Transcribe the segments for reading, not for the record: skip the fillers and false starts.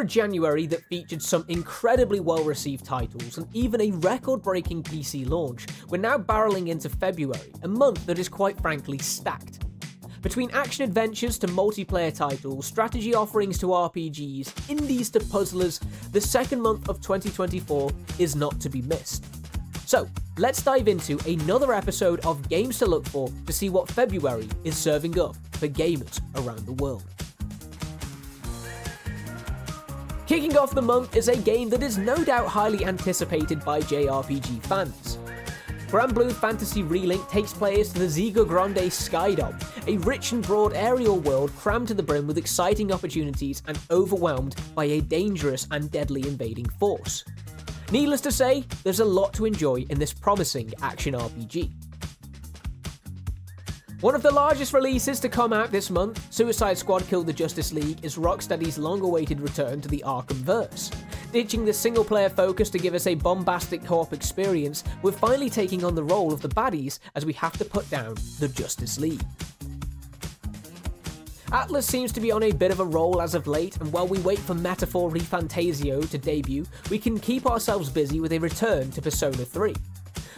a January that featured some incredibly well-received titles and even a record-breaking PC launch, we're now barreling into February, a month that is quite frankly stacked. Between action adventures to multiplayer titles, strategy offerings to RPGs, indies to puzzlers, the second month of 2024 is not to be missed. So, let's dive into another episode of Games to Look For to see what February is serving up for gamers around the world. Kicking off the month is a game that is no doubt highly anticipated by JRPG fans. Granblue Fantasy Relink takes players to the Zegagrande Skydom, a rich and broad aerial world crammed to the brim with exciting opportunities and overwhelmed by a dangerous and deadly invading force. Needless to say, there's a lot to enjoy in this promising action RPG. One of the largest releases to come out this month, Suicide Squad Kill the Justice League is Rocksteady's long-awaited return to the Arkhamverse. Ditching the single-player focus to give us a bombastic co-op experience, we're finally taking on the role of the baddies as we have to put down the Justice League. Atlas seems to be on a bit of a roll as of late, and while we wait for Metaphor Re Fantazio to debut, we can keep ourselves busy with a return to Persona 3.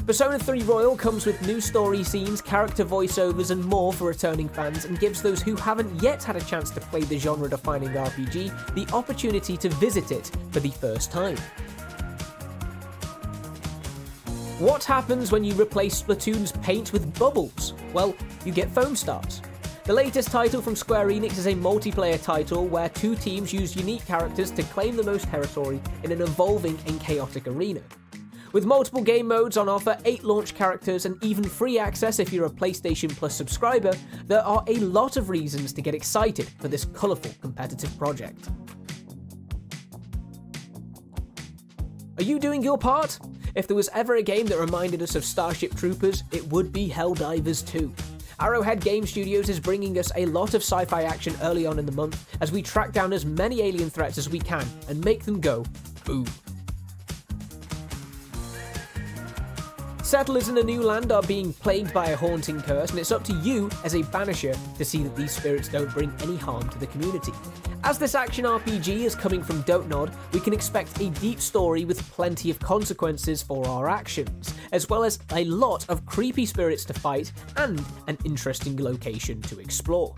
Persona 3 Royal comes with new story scenes, character voiceovers and more for returning fans, and gives those who haven't yet had a chance to play the genre-defining RPG the opportunity to visit it for the first time. What happens when you replace Splatoon's paint with bubbles? Well, you get foam stars. The latest title from Square Enix is a multiplayer title where two teams use unique characters to claim the most territory in an evolving and chaotic arena. With multiple game modes on offer, 8 launch characters, and even free access if you're a PlayStation Plus subscriber, there are a lot of reasons to get excited for this colourful competitive project. Are you doing your part? If there was ever a game that reminded us of Starship Troopers, it would be Helldivers 2. Arrowhead Game Studios is bringing us a lot of sci-fi action early on in the month as we track down as many alien threats as we can and make them go boom. Settlers in a new land are being plagued by a haunting curse, and it's up to you as a banisher to see that these spirits don't bring any harm to the community. As this action RPG is coming from Don't Nod, we can expect a deep story with plenty of consequences for our actions, as well as a lot of creepy spirits to fight and an interesting location to explore.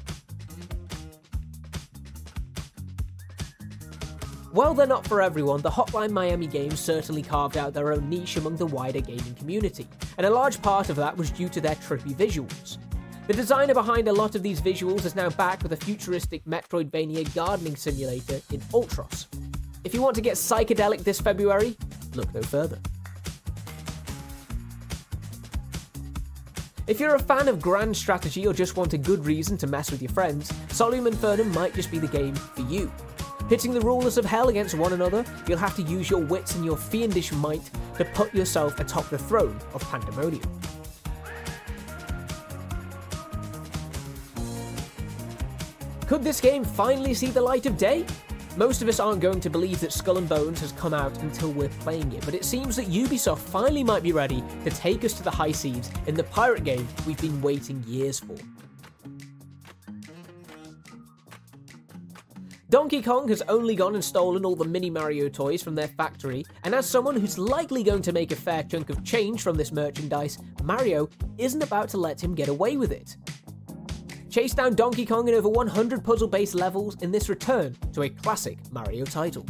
While they're not for everyone, the Hotline Miami games certainly carved out their own niche among the wider gaming community, and a large part of that was due to their trippy visuals. The designer behind a lot of these visuals is now back with a futuristic Metroidvania gardening simulator in Ultros. If you want to get psychedelic this February, look no further. If you're a fan of grand strategy or just want a good reason to mess with your friends, Solium Infernum might just be the game for you. Pitting the rulers of hell against one another, you'll have to use your wits and your fiendish might to put yourself atop the throne of Pandemonium. Could this game finally see the light of day? Most of us aren't going to believe that Skull and Bones has come out until we're playing it, but it seems that Ubisoft finally might be ready to take us to the high seas in the pirate game we've been waiting years for. Donkey Kong has only gone and stolen all the Mini Mario toys from their factory, and as someone who's likely going to make a fair chunk of change from this merchandise, Mario isn't about to let him get away with it. Chase down Donkey Kong in over 100 puzzle-based levels in this return to a classic Mario title.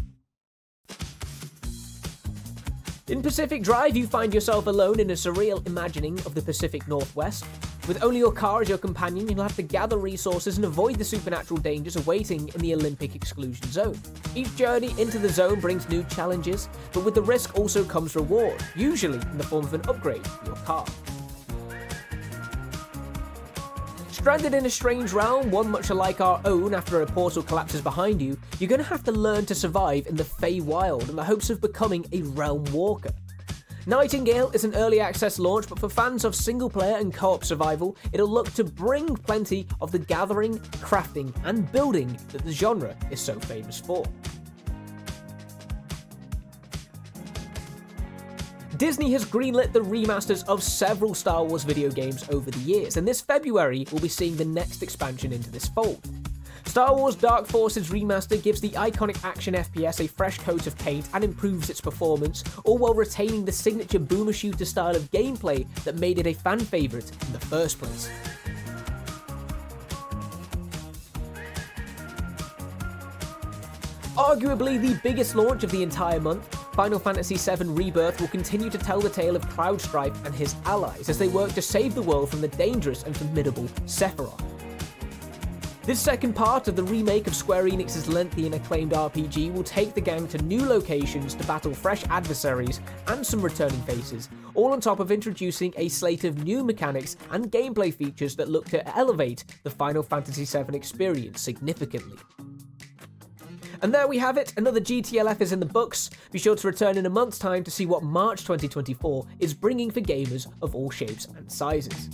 In Pacific Drive, you find yourself alone in a surreal imagining of the Pacific Northwest. With only your car as your companion, you'll have to gather resources and avoid the supernatural dangers awaiting in the Olympic Exclusion Zone. Each journey into the zone brings new challenges, but with the risk also comes reward, usually in the form of an upgrade for your car. Stranded in a strange realm, one much alike our own after a portal collapses behind you, you're going to have to learn to survive in the Feywild in the hopes of becoming a realm walker. Nightingale is an early access launch, but for fans of single player and co-op survival, it'll look to bring plenty of the gathering, crafting and building that the genre is so famous for. Disney has greenlit the remasters of several Star Wars video games over the years, and this February we'll be seeing the next expansion into this fold. Star Wars Dark Forces Remaster gives the iconic action FPS a fresh coat of paint and improves its performance, all while retaining the signature boomer shooter style of gameplay that made it a fan favourite in the first place. Arguably the biggest launch of the entire month, Final Fantasy VII Rebirth will continue to tell the tale of Cloud Strife and his allies as they work to save the world from the dangerous and formidable Sephiroth. This second part of the remake of Square Enix's lengthy and acclaimed RPG will take the gang to new locations to battle fresh adversaries and some returning faces, all on top of introducing a slate of new mechanics and gameplay features that look to elevate the Final Fantasy VII experience significantly. And there we have it, another GTLF is in the books. Be sure to return in a month's time to see what March 2024 is bringing for gamers of all shapes and sizes.